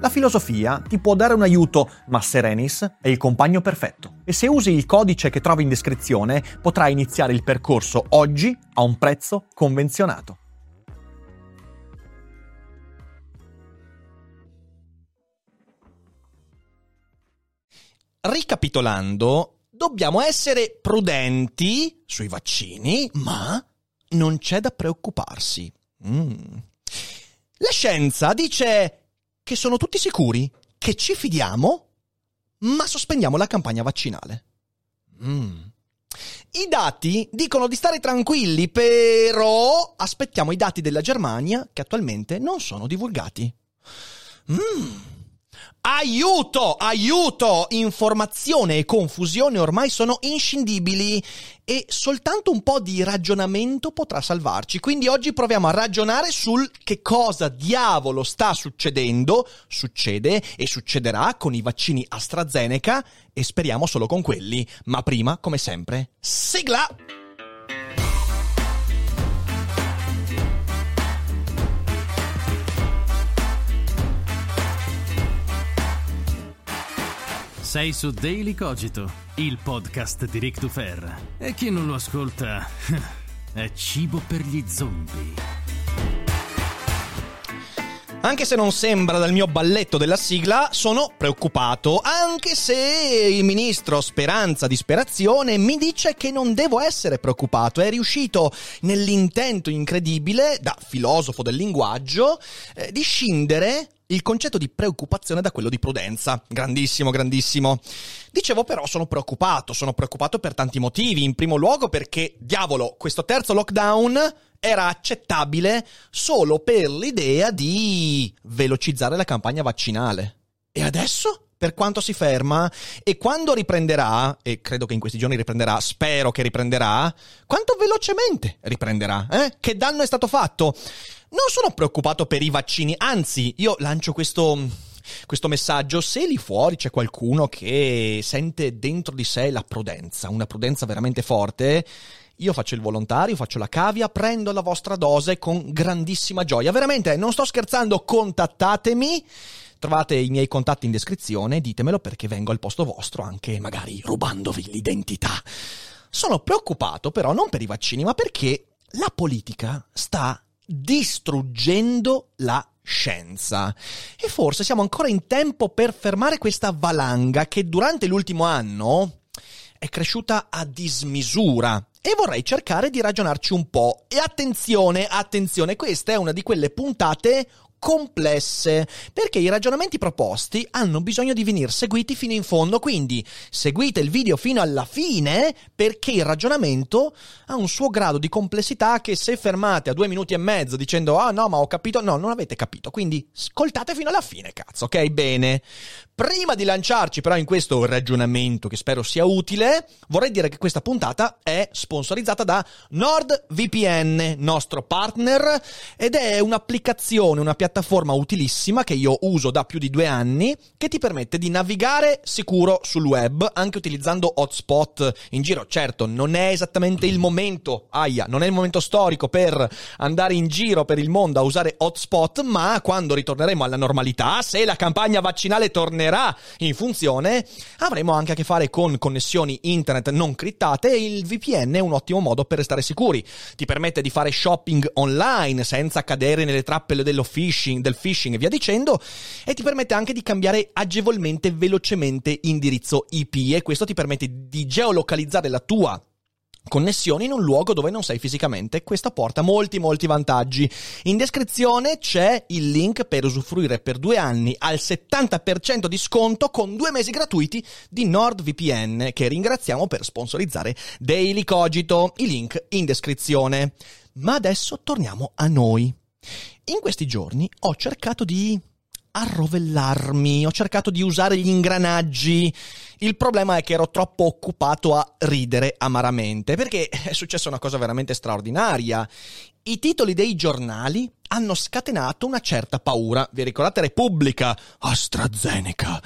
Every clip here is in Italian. La filosofia ti può dare un aiuto, ma Serenis è il compagno perfetto. E se usi il codice che trovi in descrizione, potrai iniziare il percorso oggi a un prezzo convenzionato. Ricapitolando, dobbiamo essere prudenti sui vaccini, ma non c'è da preoccuparsi. La scienza dice che sono tutti sicuri, che ci fidiamo, ma sospendiamo la campagna vaccinale. I dati dicono di stare tranquilli, però aspettiamo i dati della Germania, che attualmente non sono divulgati. Aiuto! Informazione e confusione ormai sono inscindibili e soltanto un po' di ragionamento potrà salvarci. Quindi oggi proviamo a ragionare sul che cosa diavolo sta succedendo, succede e succederà con i vaccini AstraZeneca e speriamo solo con quelli. Ma prima, come sempre, sigla! Sei su Daily Cogito, il podcast di Rick Dufer. E chi non lo ascolta è cibo per gli zombie. Anche se non sembra dal mio balletto della sigla, sono preoccupato. Anche se il ministro Speranza Disperazione mi dice che non devo essere preoccupato. È riuscito nell'intento incredibile, da filosofo del linguaggio, di scindere il concetto di preoccupazione da quello di prudenza. Grandissimo. Dicevo però sono preoccupato per tanti motivi. In primo luogo perché, diavolo, questo terzo lockdown era accettabile solo per l'idea di velocizzare la campagna vaccinale. E adesso? Per quanto si ferma e quando riprenderà, e credo che in questi giorni riprenderà, spero che riprenderà, quanto velocemente riprenderà, Che danno è stato fatto? Non sono preoccupato per i vaccini, anzi, io lancio questo messaggio: se lì fuori c'è qualcuno che sente dentro di sé la prudenza, una prudenza veramente forte, io faccio il volontario, faccio la cavia, prendo la vostra dose con grandissima gioia. Veramente, non sto scherzando, contattatemi. Trovate i miei contatti in descrizione, ditemelo perché vengo al posto vostro anche magari rubandovi l'identità. Sono preoccupato però non per i vaccini, ma perché la politica sta distruggendo la scienza. E forse siamo ancora in tempo per fermare questa valanga che durante l'ultimo anno è cresciuta a dismisura. E vorrei cercare di ragionarci un po'. E attenzione, questa è una di quelle puntate complesse, perché i ragionamenti proposti hanno bisogno di venir seguiti fino in fondo, quindi seguite il video fino alla fine, perché il ragionamento ha un suo grado di complessità che se fermate a 2 minuti e mezzo dicendo «Ah no, ma ho capito», no, non avete capito, quindi ascoltate fino alla fine, cazzo, ok? Bene. Prima di lanciarci però in questo ragionamento, che spero sia utile, vorrei dire che questa puntata è sponsorizzata da NordVPN, nostro partner, ed è un'applicazione, una piattaforma utilissima che io uso da più di 2 anni, che ti permette di navigare sicuro sul web anche utilizzando hotspot in giro. Certo, non è esattamente il momento, non è il momento storico per andare in giro per il mondo a usare hotspot, ma quando ritorneremo alla normalità, se la campagna vaccinale tornerà in funzione, avremo anche a che fare con connessioni internet non criptate e il VPN è un ottimo modo per restare sicuri. Ti permette di fare shopping online senza cadere nelle trappole del phishing e via dicendo, e ti permette anche di cambiare agevolmente e velocemente indirizzo IP, e questo ti permette di geolocalizzare la tua connessioni in un luogo dove non sei fisicamente. Questo porta molti vantaggi. In descrizione c'è il link per usufruire per 2 anni al 70% di sconto con 2 mesi gratuiti di NordVPN, che ringraziamo per sponsorizzare Daily Cogito. I link in descrizione. Ma adesso torniamo a noi. In questi giorni ho cercato di arrovellarmi, ho cercato di usare gli ingranaggi. Il problema è che ero troppo occupato a ridere amaramente, perché è successa una cosa veramente straordinaria. I titoli dei giornali hanno scatenato una certa paura. Vi ricordate Repubblica? AstraZeneca,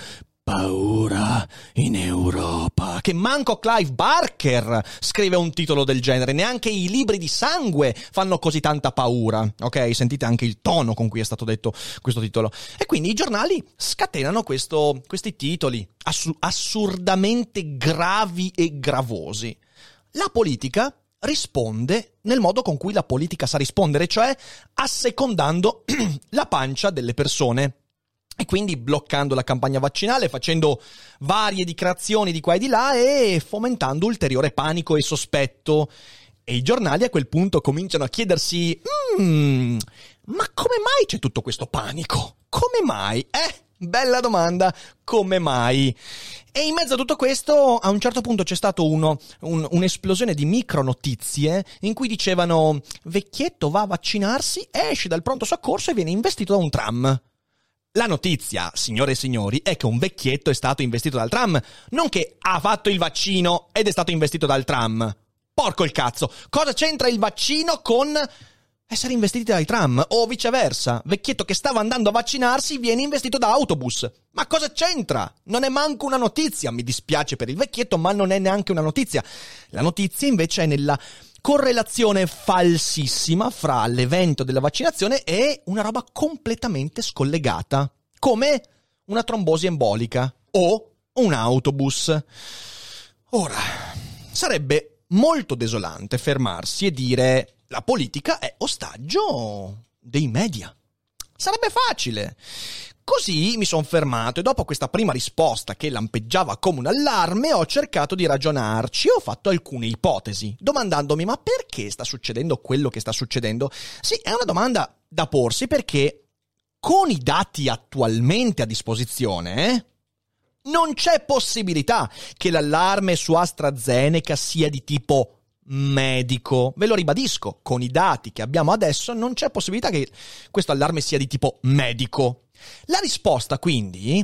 paura in Europa. Che manco Clive Barker scrive un titolo del genere, neanche i libri di sangue fanno così tanta paura, ok? Sentite anche il tono con cui è stato detto questo titolo. E quindi i giornali scatenano questi titoli assurdamente gravi e gravosi. La politica risponde nel modo con cui la politica sa rispondere, cioè assecondando la pancia delle persone. E quindi bloccando la campagna vaccinale, facendo varie dichiarazioni di qua e di là e fomentando ulteriore panico e sospetto. E i giornali a quel punto cominciano a chiedersi: ma come mai c'è tutto questo panico? Come mai? Bella domanda, come mai? E in mezzo a tutto questo, a un certo punto c'è stato un'esplosione di micro notizie in cui dicevano: vecchietto va a vaccinarsi, esce dal pronto soccorso e viene investito da un tram. La notizia, signore e signori, è che un vecchietto è stato investito dal tram, non che ha fatto il vaccino ed è stato investito dal tram. Porco il cazzo, cosa c'entra il vaccino con essere investiti dai tram? O viceversa, vecchietto che stava andando a vaccinarsi viene investito da autobus. Ma cosa c'entra? Non è manco una notizia, mi dispiace per il vecchietto, ma non è neanche una notizia. La notizia invece è nella correlazione falsissima fra l'evento della vaccinazione e una roba completamente scollegata, come una trombosi embolica o un autobus. Ora, sarebbe molto desolante fermarsi e dire: la politica è ostaggio dei media. Sarebbe facile. Così mi sono fermato e dopo questa prima risposta che lampeggiava come un allarme ho cercato di ragionarci, ho fatto alcune ipotesi, domandandomi: ma perché sta succedendo quello che sta succedendo? Sì, è una domanda da porsi, perché con i dati attualmente a disposizione non c'è possibilità che l'allarme su AstraZeneca sia di tipo medico. Ve lo ribadisco, con i dati che abbiamo adesso non c'è possibilità che questo allarme sia di tipo medico. La risposta quindi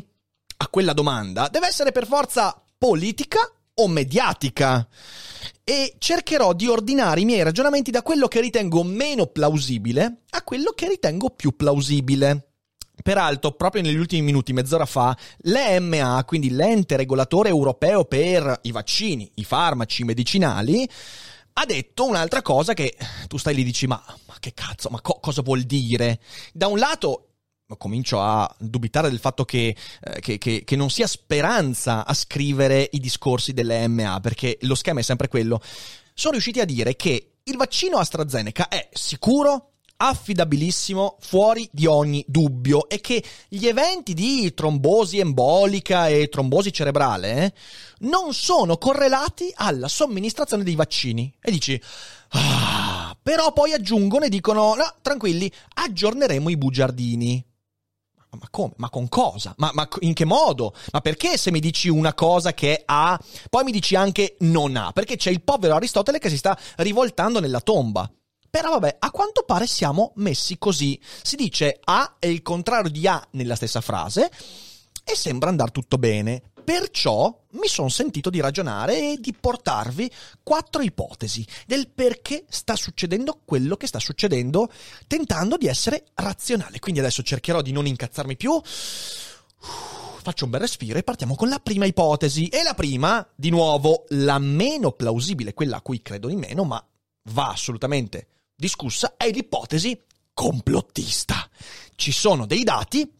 a quella domanda deve essere per forza politica o mediatica, e cercherò di ordinare i miei ragionamenti da quello che ritengo meno plausibile a quello che ritengo più plausibile. Peraltro, proprio negli ultimi minuti, mezz'ora fa, l'EMA, quindi l'ente regolatore europeo per i vaccini, i farmaci medicinali, ha detto un'altra cosa che tu stai lì e dici: ma che cazzo, ma cosa vuol dire? Da un lato comincio a dubitare del fatto che non sia Speranza a scrivere i discorsi dell'EMA, perché lo schema è sempre quello. Sono riusciti a dire che il vaccino AstraZeneca è sicuro, affidabilissimo, fuori di ogni dubbio, e che gli eventi di trombosi embolica e trombosi cerebrale non sono correlati alla somministrazione dei vaccini. E dici: ah, però poi aggiungono e dicono: no, tranquilli, aggiorneremo i bugiardini. Ma come? Ma con cosa? Ma in che modo? Ma perché se mi dici una cosa che è A, poi mi dici anche non A? Perché c'è il povero Aristotele che si sta rivoltando nella tomba. Però vabbè, a quanto pare siamo messi così. Si dice A e il contrario di A nella stessa frase e sembra andar tutto bene. Perciò mi sono sentito di ragionare e di portarvi 4 ipotesi del perché sta succedendo quello che sta succedendo, tentando di essere razionale. Quindi adesso cercherò di non incazzarmi più. Faccio un bel respiro e partiamo con la prima ipotesi. E la prima, di nuovo, la meno plausibile, quella a cui credo di meno, ma va assolutamente discussa, è l'ipotesi complottista. Ci sono dei dati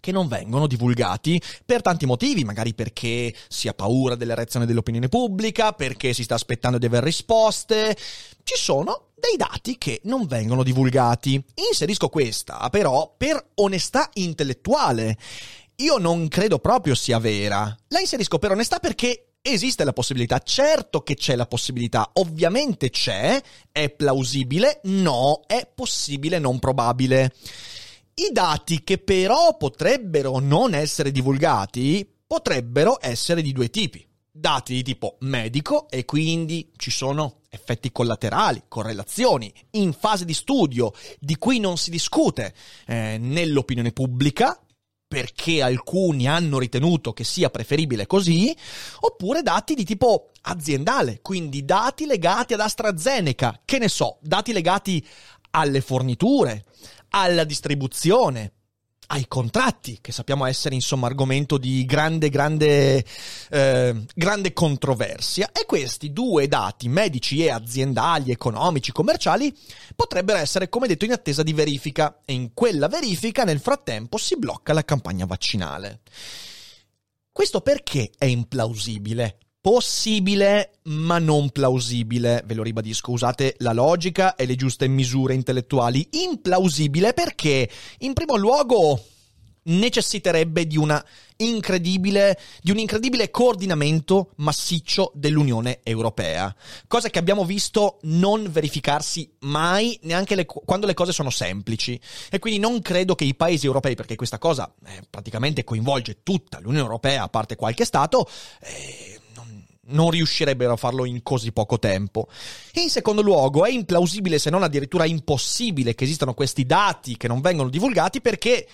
che non vengono divulgati per tanti motivi, magari perché si ha paura della reazione dell'opinione pubblica, perché si sta aspettando di avere risposte. Ci sono dei dati che non vengono divulgati. Inserisco questa, però, per onestà intellettuale. Io non credo proprio sia vera. La inserisco per onestà perché Esiste la possibilità? Certo che c'è la possibilità, ovviamente c'è, è plausibile? No, è possibile, non probabile. I dati che però potrebbero non essere divulgati potrebbero essere di due tipi. Dati di tipo medico, e quindi ci sono effetti collaterali, correlazioni, in fase di studio, di cui non si discute nell'opinione pubblica, perché alcuni hanno ritenuto che sia preferibile così, oppure dati di tipo aziendale, quindi dati legati ad AstraZeneca, che ne so, dati legati alle forniture, alla distribuzione, ai contratti, che sappiamo essere insomma argomento di grande controversia, e questi due dati, medici e aziendali, economici, commerciali, potrebbero essere, come detto, in attesa di verifica, e in quella verifica nel frattempo si blocca la campagna vaccinale. Questo perché è implausibile? Possibile, ma non plausibile. Ve lo ribadisco, usate la logica e le giuste misure intellettuali. Implausibile perché, in primo luogo, necessiterebbe di un incredibile coordinamento massiccio dell'Unione Europea, cosa che abbiamo visto non verificarsi mai, neanche quando le cose sono semplici, e quindi non credo che i paesi europei, perché questa cosa praticamente coinvolge tutta l'Unione Europea a parte qualche stato, non riuscirebbero a farlo in così poco tempo. E in secondo luogo è implausibile, se non addirittura impossibile, che esistano questi dati che non vengono divulgati, perché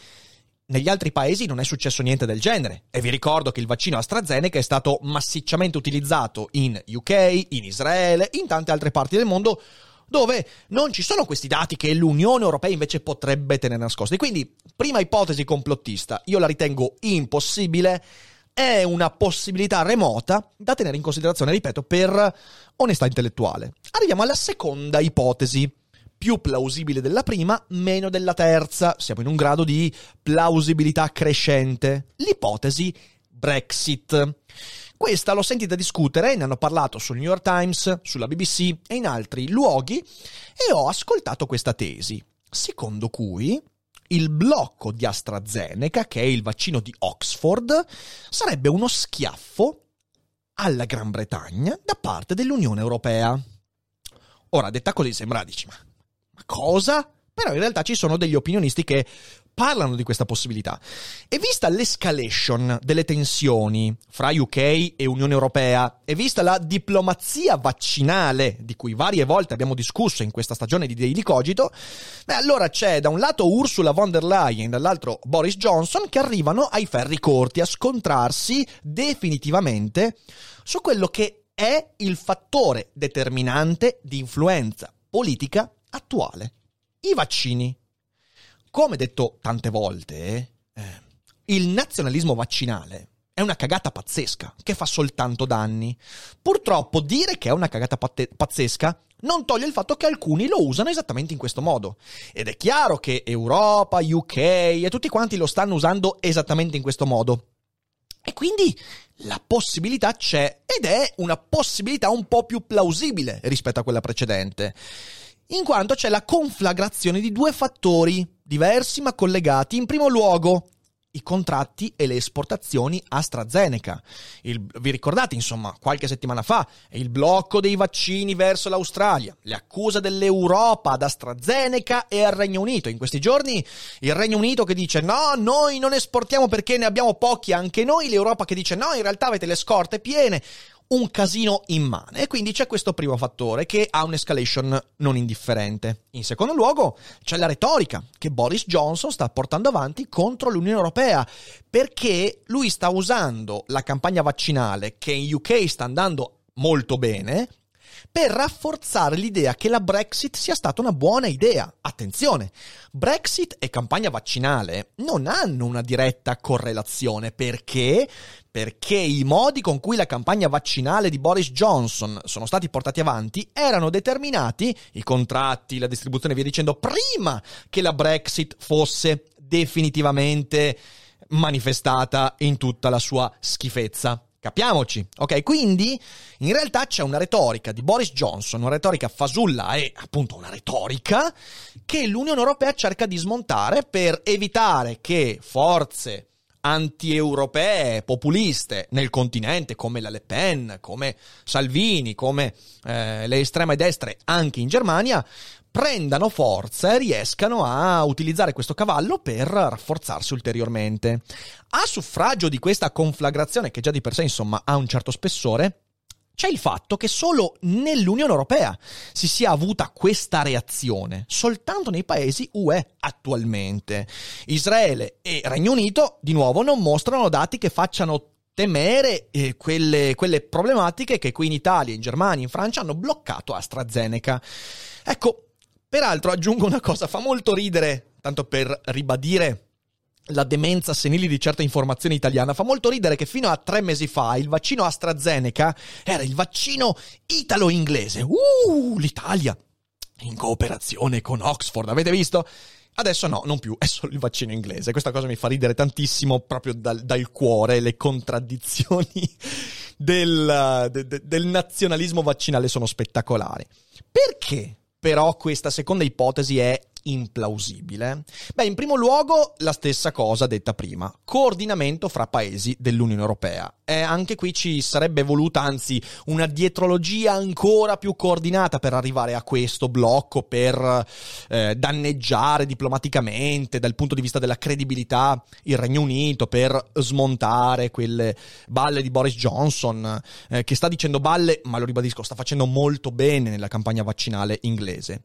negli altri paesi non è successo niente del genere. E vi ricordo che il vaccino AstraZeneca è stato massicciamente utilizzato in UK, in Israele, in tante altre parti del mondo, dove non ci sono questi dati che l'Unione Europea invece potrebbe tenere nascosti. Quindi, prima ipotesi complottista, io la ritengo impossibile. È una possibilità remota da tenere in considerazione, ripeto, per onestà intellettuale. Arriviamo alla seconda ipotesi, più plausibile della prima, meno della terza. Siamo in un grado di plausibilità crescente. L'ipotesi Brexit. Questa l'ho sentita discutere, ne hanno parlato sul New York Times, sulla BBC e in altri luoghi, e ho ascoltato questa tesi, secondo cui il blocco di AstraZeneca, che è il vaccino di Oxford, sarebbe uno schiaffo alla Gran Bretagna da parte dell'Unione Europea. Ora, detta così sembra, dici, ma cosa? Però in realtà ci sono degli opinionisti che parlano di questa possibilità. E vista l'escalation delle tensioni fra UK e Unione Europea, e vista la diplomazia vaccinale di cui varie volte abbiamo discusso in questa stagione di Daily Cogito, allora c'è da un lato Ursula von der Leyen, dall'altro Boris Johnson, che arrivano ai ferri corti a scontrarsi definitivamente su quello che è il fattore determinante di influenza politica attuale: i vaccini. Come detto tante volte, il nazionalismo vaccinale è una cagata pazzesca che fa soltanto danni. Purtroppo dire che è una cagata pazzesca non toglie il fatto che alcuni lo usano esattamente in questo modo. Ed è chiaro che Europa, UK e tutti quanti lo stanno usando esattamente in questo modo. E quindi la possibilità c'è, ed è una possibilità un po' più plausibile rispetto a quella precedente, in quanto c'è la conflagrazione di due fattori diversi ma collegati. In primo luogo, i contratti e le esportazioni AstraZeneca. Vi ricordate, insomma, qualche settimana fa, il blocco dei vaccini verso l'Australia, le accuse dell'Europa ad AstraZeneca e al Regno Unito. In questi giorni il Regno Unito che dice no, noi non esportiamo perché ne abbiamo pochi anche noi, l'Europa che dice no, in realtà avete le scorte piene. Un casino immane. E quindi c'è questo primo fattore che ha un'escalation non indifferente. In secondo luogo c'è la retorica che Boris Johnson sta portando avanti contro l'Unione Europea, perché lui sta usando la campagna vaccinale, che in UK sta andando molto bene, per rafforzare l'idea che la Brexit sia stata una buona idea. Attenzione, Brexit e campagna vaccinale non hanno una diretta correlazione. Perché? Perché i modi con cui la campagna vaccinale di Boris Johnson sono stati portati avanti erano determinati, i contratti, la distribuzione e via dicendo, prima che la Brexit fosse definitivamente manifestata in tutta la sua schifezza. Capiamoci, ok? Quindi in realtà c'è una retorica di Boris Johnson, una retorica fasulla e appunto una retorica che l'Unione Europea cerca di smontare per evitare che forze anti-europee, populiste nel continente, come la Le Pen, come Salvini, come le estreme destre anche in Germania, prendano forza e riescano a utilizzare questo cavallo per rafforzarsi ulteriormente. A suffragio di questa conflagrazione, che già di per sé insomma ha un certo spessore, c'è il fatto che solo nell'Unione Europea si sia avuta questa reazione, soltanto nei paesi UE attualmente. Israele e Regno Unito, di nuovo, non mostrano dati che facciano temere quelle problematiche che qui in Italia, in Germania, in Francia hanno bloccato AstraZeneca. Ecco, peraltro aggiungo una cosa, fa molto ridere, tanto per ribadire la demenza senile di certa informazione italiana, fa molto ridere che fino a 3 mesi fa il vaccino AstraZeneca era il vaccino italo-inglese. L'Italia in cooperazione con Oxford, avete visto? Adesso no, non più, è solo il vaccino inglese. Questa cosa mi fa ridere tantissimo, proprio dal cuore. Le contraddizioni del nazionalismo vaccinale sono spettacolari. Perché però questa seconda ipotesi è implausibile? Beh, in primo luogo la stessa cosa detta prima, coordinamento fra paesi dell'Unione Europea. Anche qui ci sarebbe voluta, anzi, una dietrologia ancora più coordinata per arrivare a questo blocco, per danneggiare diplomaticamente dal punto di vista della credibilità il Regno Unito, per smontare quelle balle di Boris Johnson, che sta dicendo balle, ma lo ribadisco, sta facendo molto bene nella campagna vaccinale inglese.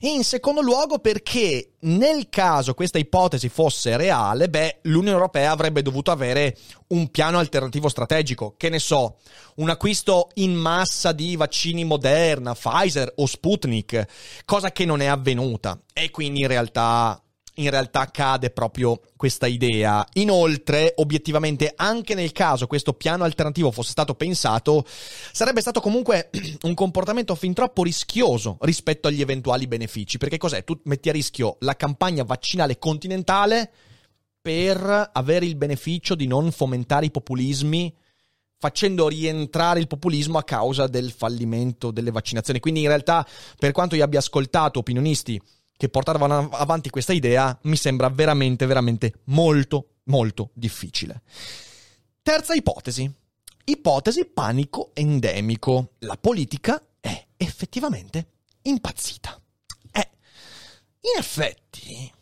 E in secondo luogo perché nel caso questa ipotesi fosse reale, beh, l'Unione Europea avrebbe dovuto avere un piano alternativo strategico, che ne so, un acquisto in massa di vaccini Moderna, Pfizer o Sputnik, cosa che non è avvenuta. E quindi in realtà cade proprio questa idea. Inoltre, obiettivamente, anche nel caso questo piano alternativo fosse stato pensato, sarebbe stato comunque un comportamento fin troppo rischioso rispetto agli eventuali benefici. Perché cos'è? Tu metti a rischio la campagna vaccinale continentale per avere il beneficio di non fomentare i populismi, facendo rientrare il populismo a causa del fallimento delle vaccinazioni. Quindi in realtà, per quanto io abbia ascoltato opinionisti che portavano avanti questa idea, mi sembra veramente, veramente molto, molto difficile. Terza ipotesi. Ipotesi panico endemico. La politica è effettivamente impazzita. In effetti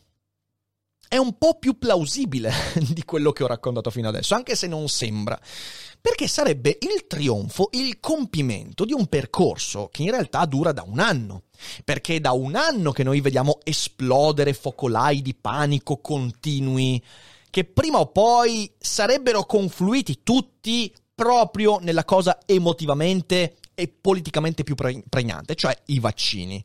è un po' più plausibile di quello che ho raccontato fino adesso, anche se non sembra. Perché sarebbe il trionfo, il compimento di un percorso che in realtà dura da 1 anno. Perché è da 1 anno che noi vediamo esplodere focolai di panico continui, che prima o poi sarebbero confluiti tutti proprio nella cosa emotivamente e politicamente più pregnante, cioè i vaccini.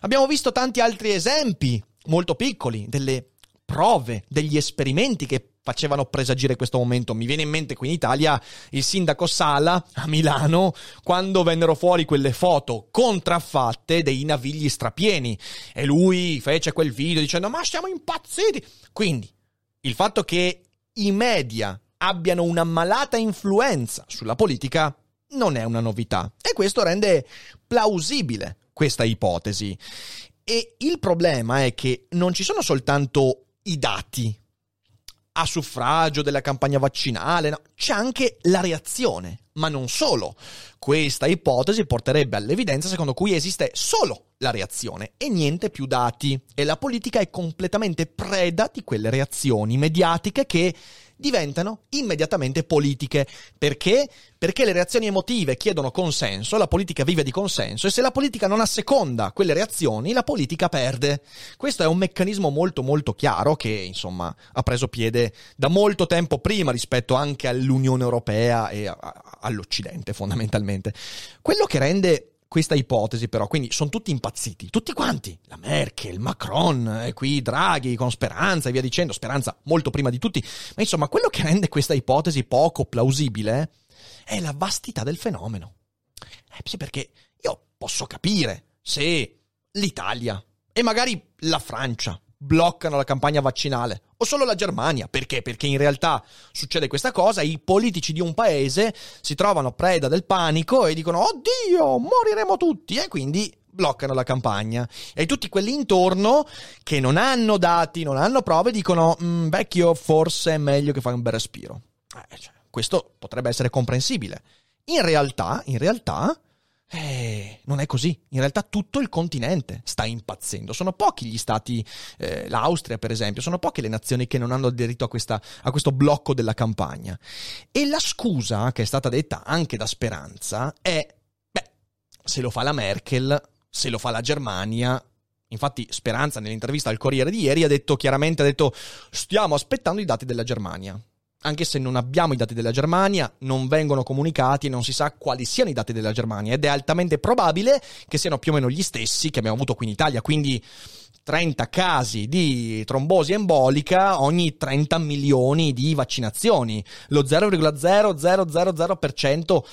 Abbiamo visto tanti altri esempi, molto piccoli, delle prove, degli esperimenti che facevano presagire questo momento. Mi viene in mente qui in Italia il sindaco Sala a Milano, quando vennero fuori quelle foto contraffatte dei navigli strapieni, e lui fece quel video dicendo ma siamo impazziti. Quindi il fatto che i media abbiano una malata influenza sulla politica non è una novità, e questo rende plausibile questa ipotesi. E il problema è che non ci sono soltanto i dati a suffragio della campagna vaccinale, no, c'è anche la reazione. Ma non solo. Questa ipotesi porterebbe all'evidenza secondo cui esiste solo la reazione e niente più dati, e la politica è completamente preda di quelle reazioni mediatiche che diventano immediatamente politiche. Perché? Perché le reazioni emotive chiedono consenso, la politica vive di consenso, e se la politica non asseconda quelle reazioni, la politica perde. Questo è un meccanismo molto molto chiaro che, insomma, ha preso piede da molto tempo prima rispetto anche all'Unione Europea e all'Occidente, fondamentalmente. Quello che rende questa ipotesi, però, quindi sono tutti impazziti, tutti quanti, la Merkel, Macron, e qui Draghi con Speranza e via dicendo, Speranza molto prima di tutti, ma insomma quello che rende questa ipotesi poco plausibile è la vastità del fenomeno. Sì, perché io posso capire se l'Italia e magari la Francia bloccano la campagna vaccinale, o solo la Germania. Perché? Perché in realtà succede questa cosa, i politici di un paese si trovano preda del panico e dicono oddio, moriremo tutti, e quindi bloccano la campagna. E tutti quelli intorno che non hanno dati, non hanno prove, dicono vecchio, forse è meglio che fai un bel respiro. Cioè, questo potrebbe essere comprensibile. In realtà non è così. In realtà tutto il continente sta impazzendo. Sono pochi gli stati, l'Austria per esempio, sono poche le nazioni che non hanno aderito a questo blocco della campagna. E la scusa che è stata detta anche da Speranza è, se lo fa la Merkel, se lo fa la Germania. Infatti Speranza nell'intervista al Corriere di ieri ha detto chiaramente, stiamo aspettando i dati della Germania. Anche se non abbiamo i dati della Germania, non vengono comunicati, non si sa quali siano i dati della Germania, ed è altamente probabile che siano più o meno gli stessi che abbiamo avuto qui in Italia, quindi 30 casi di trombosi embolica ogni 30 milioni di vaccinazioni, lo 0,0000%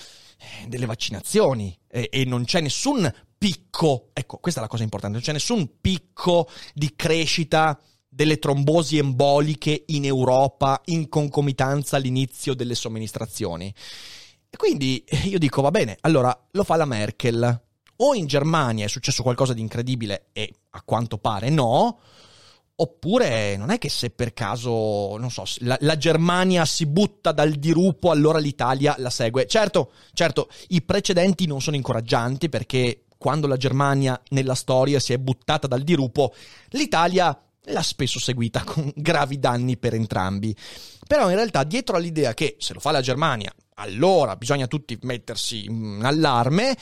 delle vaccinazioni, e non c'è nessun picco, ecco, questa è la cosa importante, non c'è nessun picco di crescita delle trombosi emboliche in Europa in concomitanza all'inizio delle somministrazioni. E quindi io dico, va bene, allora lo fa la Merkel. O in Germania è successo qualcosa di incredibile e a quanto pare no, oppure non è che se per caso, non so, la Germania si butta dal dirupo, allora l'Italia la segue. Certo, i precedenti non sono incoraggianti, perché quando la Germania nella storia si è buttata dal dirupo, l'Italia l'ha spesso seguita con gravi danni per entrambi. Però in realtà dietro all'idea che se lo fa la Germania allora bisogna tutti mettersi in allarme,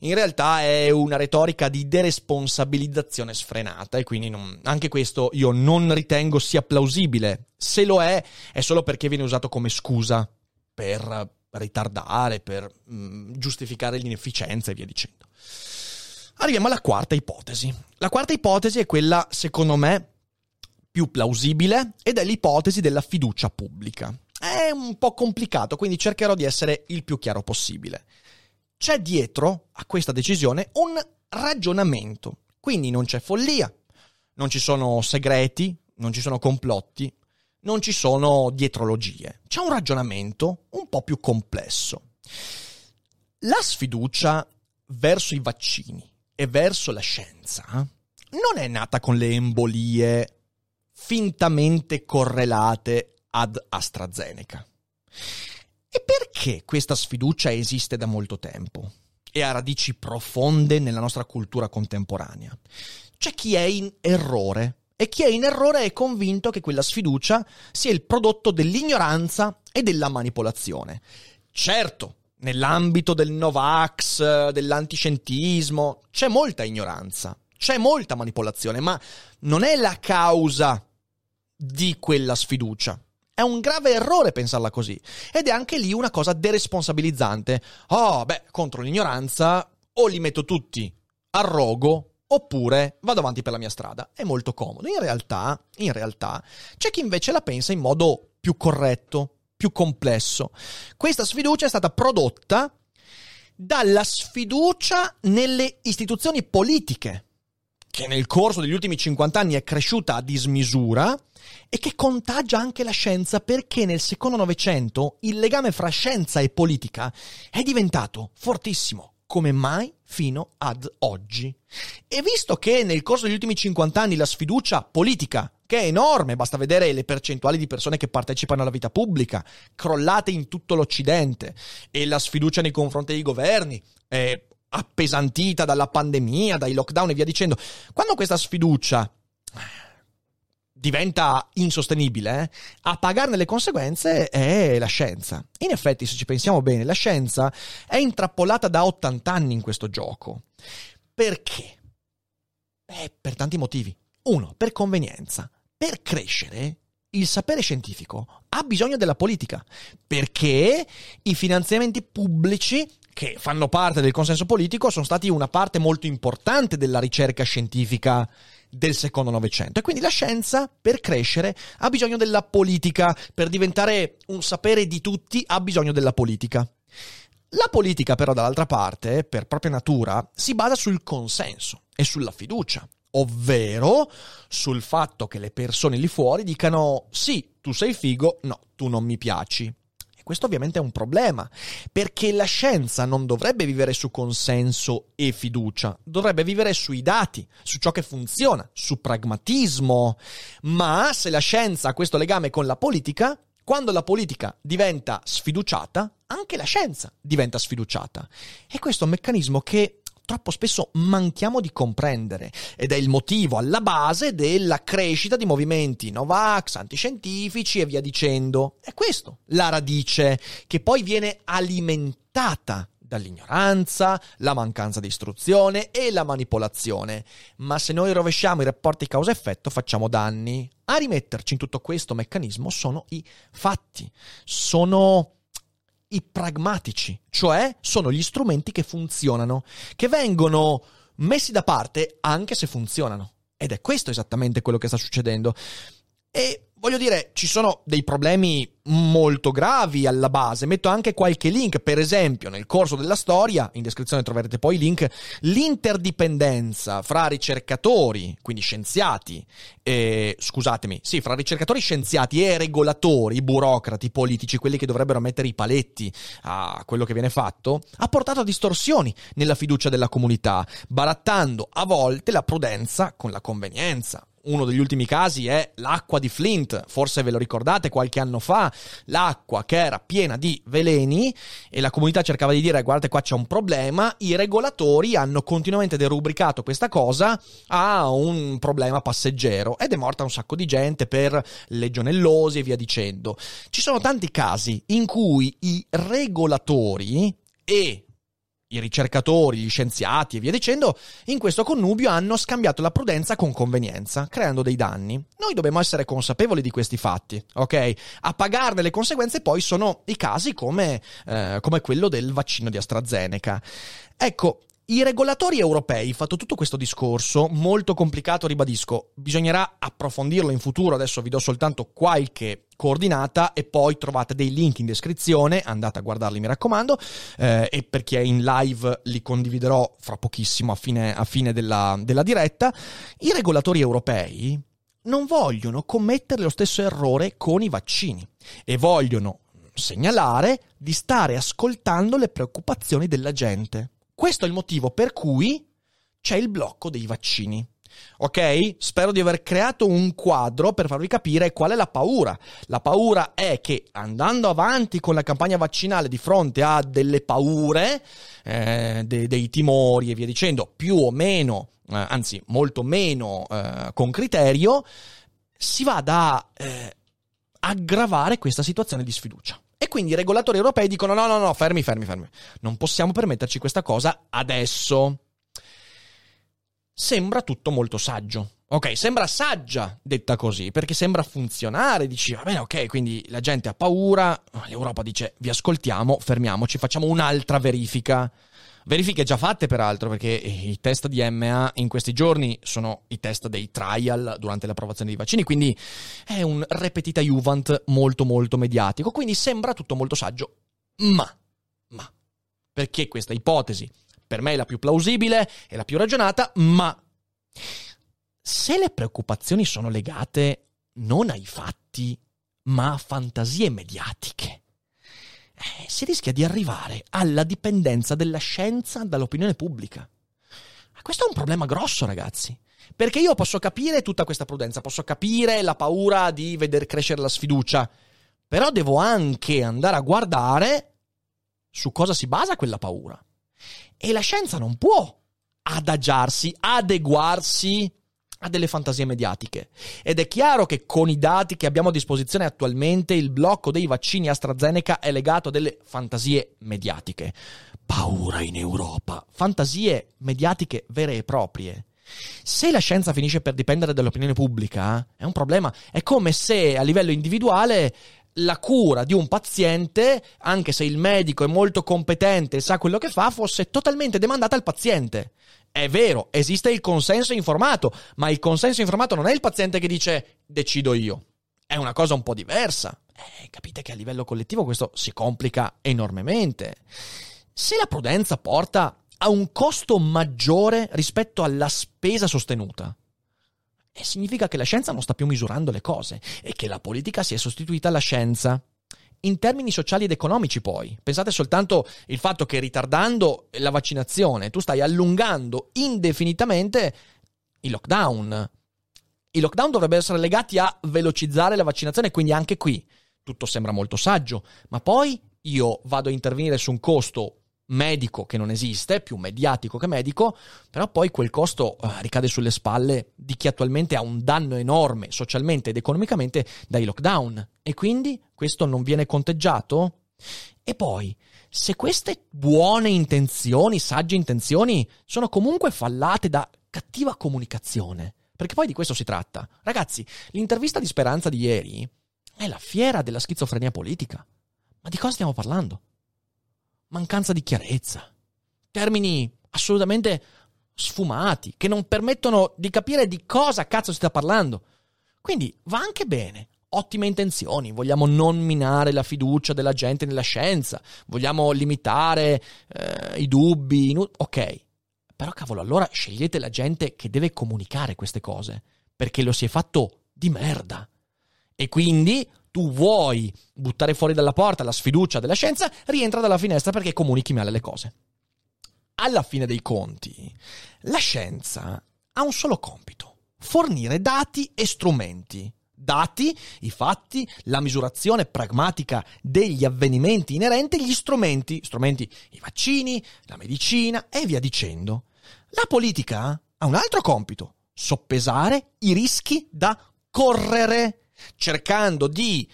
in realtà è una retorica di deresponsabilizzazione sfrenata, e quindi anche questo io non ritengo sia plausibile. Se lo è solo perché viene usato come scusa per ritardare, per giustificare l'inefficienza e via dicendo. Arriviamo alla quarta ipotesi. La quarta ipotesi è quella, secondo me, più plausibile, ed è l'ipotesi della fiducia pubblica. È un po' complicato, quindi cercherò di essere il più chiaro possibile. C'è dietro a questa decisione un ragionamento, quindi non c'è follia, non ci sono segreti, non ci sono complotti, non ci sono dietrologie. C'è un ragionamento un po' più complesso. La sfiducia verso i vaccini e verso la scienza non è nata con le embolie fintamente correlate ad AstraZeneca. E perché questa sfiducia esiste da molto tempo e ha radici profonde nella nostra cultura contemporanea? C'è chi è in errore, e chi è in errore è convinto che quella sfiducia sia il prodotto dell'ignoranza e della manipolazione. Certo, nell'ambito del Novax, dell'antiscientismo, c'è molta ignoranza, c'è molta manipolazione, ma non è la causa di quella sfiducia. È un grave errore pensarla così, ed è anche lì una cosa deresponsabilizzante. Contro l'ignoranza o li metto tutti a rogo oppure vado avanti per la mia strada. È molto comodo. In realtà c'è chi invece la pensa in modo più corretto, più complesso. Questa sfiducia è stata prodotta dalla sfiducia nelle istituzioni politiche, che nel corso degli ultimi 50 anni è cresciuta a dismisura e che contagia anche la scienza, perché nel secondo Novecento il legame fra scienza e politica è diventato fortissimo come mai fino ad oggi. E visto che nel corso degli ultimi 50 anni la sfiducia politica, che è enorme, basta vedere le percentuali di persone che partecipano alla vita pubblica, crollate in tutto l'Occidente, e la sfiducia nei confronti dei governi è appesantita dalla pandemia, dai lockdown e via dicendo, quando questa sfiducia diventa insostenibile, a pagarne le conseguenze è la scienza. In effetti, se ci pensiamo bene, la scienza è intrappolata da 80 anni in questo gioco. Perché? Per tanti motivi. Uno, per convenienza. Per crescere, il sapere scientifico ha bisogno della politica, perché i finanziamenti pubblici che fanno parte del consenso politico sono stati una parte molto importante della ricerca scientifica del secondo Novecento, e quindi la scienza per crescere ha bisogno della politica, per diventare un sapere di tutti ha bisogno della politica. La politica però, dall'altra parte, per propria natura si basa sul consenso e sulla fiducia, ovvero sul fatto che le persone lì fuori dicano sì, tu sei figo, no, tu non mi piaci. Questo ovviamente è un problema, perché la scienza non dovrebbe vivere su consenso e fiducia, dovrebbe vivere sui dati, su ciò che funziona, su pragmatismo. Ma se la scienza ha questo legame con la politica, quando la politica diventa sfiduciata, anche la scienza diventa sfiduciata. E questo è un meccanismo che troppo spesso manchiamo di comprendere, ed è il motivo alla base della crescita di movimenti Novax, antiscientifici e via dicendo. È questo la radice, che poi viene alimentata dall'ignoranza, la mancanza di istruzione e la manipolazione. Ma se noi rovesciamo i rapporti causa-effetto, facciamo danni. A rimetterci in tutto questo meccanismo sono i fatti, sono i pragmatici, cioè sono gli strumenti che funzionano, che vengono messi da parte anche se funzionano. Ed è questo esattamente quello che sta succedendo. E voglio dire, ci sono dei problemi molto gravi alla base. Metto anche qualche link, per esempio nel corso della storia, in descrizione troverete poi i link, l'interdipendenza fra ricercatori, quindi scienziati, fra ricercatori, scienziati e regolatori, burocrati, politici, quelli che dovrebbero mettere i paletti a quello che viene fatto, ha portato a distorsioni nella fiducia della comunità, barattando a volte la prudenza con la convenienza. Uno degli ultimi casi è l'acqua di Flint, forse ve lo ricordate qualche anno fa, l'acqua che era piena di veleni e la comunità cercava di dire guardate qua c'è un problema, i regolatori hanno continuamente derubricato questa cosa a un problema passeggero ed è morta un sacco di gente per legionellosi e via dicendo. Ci sono tanti casi in cui i regolatori e i ricercatori, gli scienziati e via dicendo, in questo connubio hanno scambiato la prudenza con convenienza, creando dei danni. Noi dobbiamo essere consapevoli di questi fatti, ok? A pagarne le conseguenze poi sono i casi come quello del vaccino di AstraZeneca. Ecco, i regolatori europei, fatto tutto questo discorso, molto complicato, ribadisco, bisognerà approfondirlo in futuro, adesso vi do soltanto qualche coordinata e poi trovate dei link in descrizione, andate a guardarli mi raccomando, e per chi è in live li condividerò fra pochissimo a fine della diretta. I regolatori europei non vogliono commettere lo stesso errore con i vaccini e vogliono segnalare di stare ascoltando le preoccupazioni della gente. Questo è il motivo per cui c'è il blocco dei vaccini. Ok? Spero di aver creato un quadro per farvi capire qual è la paura. La paura è che andando avanti con la campagna vaccinale di fronte a delle paure, dei timori e via dicendo, più o meno, anzi molto meno con criterio, si vada a aggravare questa situazione di sfiducia. E quindi i regolatori europei dicono no, fermi. Non possiamo permetterci questa cosa adesso. Sembra tutto molto saggio. Ok, sembra saggia detta così, perché sembra funzionare. Dici, va bene, ok, quindi la gente ha paura, l'Europa dice vi ascoltiamo, fermiamoci, facciamo un'altra verifica. Verifiche già fatte peraltro, perché i test di MA in questi giorni sono i test dei trial durante l'approvazione dei vaccini, quindi è un repetita juvent molto molto mediatico, quindi sembra tutto molto saggio, ma perché questa ipotesi per me è la più plausibile, è la più ragionata, ma se le preoccupazioni sono legate non ai fatti, ma a fantasie mediatiche, si rischia di arrivare alla dipendenza della scienza dall'opinione pubblica. Questo è un problema grosso, ragazzi, perché io posso capire tutta questa prudenza, posso capire la paura di veder crescere la sfiducia, però devo anche andare a guardare su cosa si basa quella paura. E la scienza non può adagiarsi, adeguarsi a delle fantasie mediatiche. Ed è chiaro che con i dati che abbiamo a disposizione attualmente il blocco dei vaccini AstraZeneca è legato a delle fantasie mediatiche. Paura in Europa. Fantasie mediatiche vere e proprie. Se la scienza finisce per dipendere dall'opinione pubblica, è un problema. È come se a livello individuale la cura di un paziente, anche se il medico è molto competente e sa quello che fa, fosse totalmente demandata al paziente. È vero, esiste il consenso informato, ma il consenso informato non è il paziente che dice decido io. È una cosa un po' diversa. Capite che a livello collettivo questo si complica enormemente. Se la prudenza porta a un costo maggiore rispetto alla spesa sostenuta, significa che la scienza non sta più misurando le cose e che la politica si è sostituita alla scienza. in termini sociali ed economici poi. Pensate soltanto il fatto che ritardando la vaccinazione tu stai allungando indefinitamente il lockdown. I lockdown dovrebbero essere legati a velocizzare la vaccinazione, quindi anche qui tutto sembra molto saggio, ma poi io vado a intervenire su un costo medico che non esiste, più mediatico che medico, però poi quel costo ricade sulle spalle di chi attualmente ha un danno enorme socialmente ed economicamente dai lockdown, e quindi questo non viene conteggiato. E poi, se queste buone intenzioni, sagge intenzioni, sono comunque fallate da cattiva comunicazione, perché poi di questo si tratta. Ragazzi, l'intervista di Speranza di ieri è la fiera della schizofrenia politica. Ma di cosa stiamo parlando? Mancanza di chiarezza, termini assolutamente sfumati, che non permettono di capire di cosa cazzo si sta parlando. Quindi va anche bene, ottime intenzioni, vogliamo non minare la fiducia della gente nella scienza, vogliamo limitare i dubbi, ok. Però cavolo, allora scegliete la gente che deve comunicare queste cose, perché lo si è fatto di merda. E quindi tu vuoi buttare fuori dalla porta la sfiducia della scienza, rientra dalla finestra perché comunichi male le cose. Alla fine dei conti, la scienza ha un solo compito: fornire dati e strumenti. Dati, i fatti, la misurazione pragmatica degli avvenimenti inerenti, gli strumenti, i vaccini, la medicina e via dicendo. La politica ha un altro compito: soppesare i rischi da correre, cercando di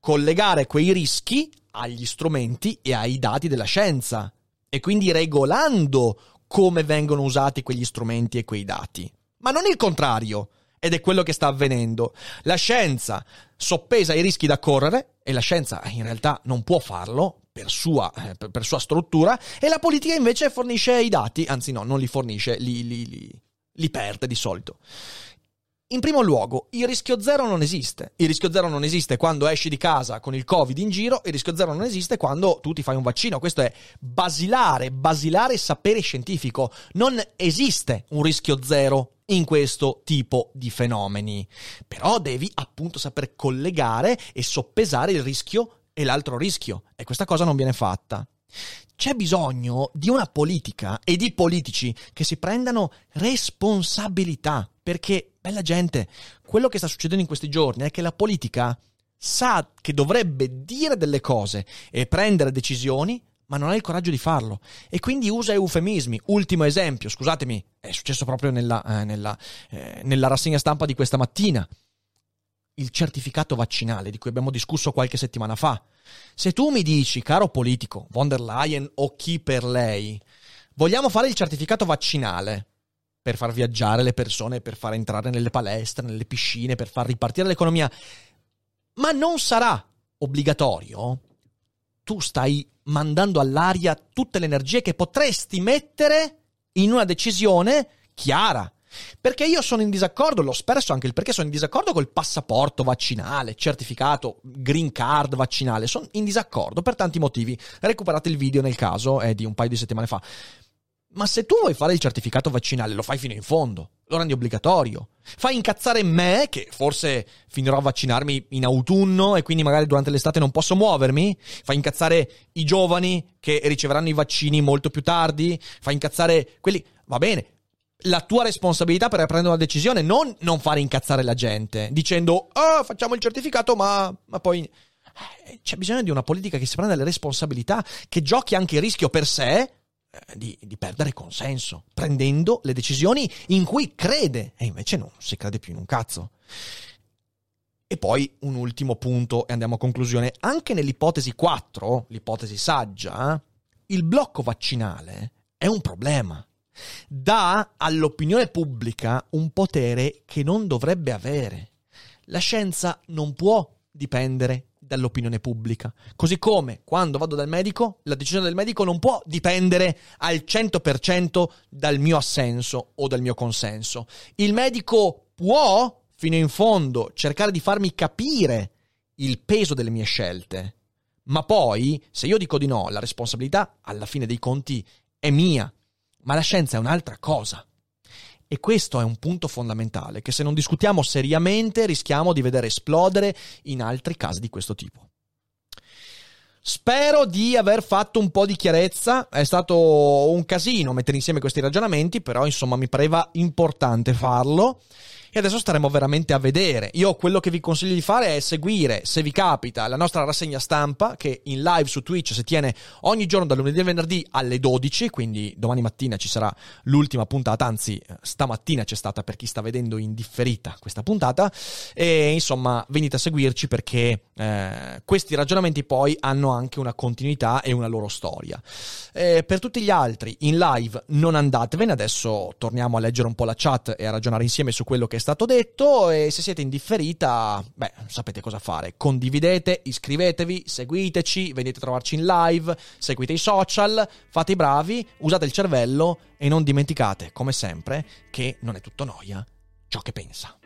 collegare quei rischi agli strumenti e ai dati della scienza, e quindi regolando come vengono usati quegli strumenti e quei dati, ma non il contrario. Ed è quello che sta avvenendo. La scienza soppesa i rischi da correre, e la scienza in realtà non può farlo per sua struttura, e la politica invece fornisce i dati, anzi no, non li fornisce, li perde di solito. In primo luogo, il rischio zero non esiste. Il rischio zero non esiste quando esci di casa con il Covid in giro, il rischio zero non esiste quando tu ti fai un vaccino. Questo è basilare sapere scientifico. Non esiste un rischio zero in questo tipo di fenomeni. Però devi appunto saper collegare e soppesare il rischio e l'altro rischio. E questa cosa non viene fatta. C'è bisogno di una politica e di politici che si prendano responsabilità, perché, bella gente, quello che sta succedendo in questi giorni è che la politica sa che dovrebbe dire delle cose e prendere decisioni, ma non ha il coraggio di farlo, e quindi usa eufemismi. Ultimo esempio, scusatemi, è successo proprio nella rassegna stampa di questa mattina. Il certificato vaccinale di cui abbiamo discusso qualche settimana fa. Se tu mi dici, caro politico, von der Leyen o chi per lei, vogliamo fare il certificato vaccinale per far viaggiare le persone, per far entrare nelle palestre, nelle piscine, per far ripartire l'economia, ma non sarà obbligatorio, tu stai mandando all'aria tutte le energie che potresti mettere in una decisione chiara. Perché io sono in disaccordo, l'ho espresso anche il perché, sono in disaccordo col passaporto vaccinale, certificato, green card vaccinale, sono in disaccordo per tanti motivi. Recuperate il video nel caso, è di un paio di settimane fa. Ma se tu vuoi fare il certificato vaccinale, lo fai fino in fondo, lo rendi obbligatorio. Fai incazzare me, che forse finirò a vaccinarmi in autunno e quindi magari durante l'estate non posso muovermi. Fai incazzare i giovani che riceveranno i vaccini molto più tardi. Fai incazzare quelli... Va bene. La tua responsabilità per prendere una decisione, non fare incazzare la gente dicendo facciamo il certificato ma poi c'è bisogno di una politica che si prenda le responsabilità, che giochi anche il rischio per sé di perdere consenso, prendendo le decisioni in cui crede, e invece non si crede più in un cazzo. E poi un ultimo punto e andiamo a conclusione. Anche nell'ipotesi 4, l'ipotesi saggia, il blocco vaccinale è un problema. Dà all'opinione pubblica un potere che non dovrebbe avere. La scienza non può dipendere dall'opinione pubblica, così come quando vado dal medico la decisione del medico non può dipendere al 100% dal mio assenso o dal mio consenso. Il medico può fino in fondo cercare di farmi capire il peso delle mie scelte, ma poi se io dico di no, la responsabilità alla fine dei conti è mia. Ma la scienza è un'altra cosa, e questo è un punto fondamentale che se non discutiamo seriamente rischiamo di vedere esplodere in altri casi di questo tipo. Spero di aver fatto un po' di chiarezza. È stato un casino mettere insieme questi ragionamenti, però insomma mi pareva importante farlo. E adesso staremo veramente a vedere. Io quello che vi consiglio di fare è seguire, se vi capita, la nostra rassegna stampa, che in live su Twitch si tiene ogni giorno dal lunedì al venerdì alle 12, quindi domani mattina ci sarà l'ultima puntata, anzi stamattina c'è stata per chi sta vedendo in differita questa puntata, e insomma venite a seguirci perché questi ragionamenti poi hanno anche una continuità e una loro storia. Per tutti gli altri in live non andatevene, adesso torniamo a leggere un po' la chat e a ragionare insieme su quello che è stato detto, e se siete in differita, beh, sapete cosa fare: condividete, iscrivetevi, seguiteci, venite a trovarci in live, seguite i social, fate i bravi, usate il cervello e non dimenticate, come sempre, che non è tutto noia ciò che pensa.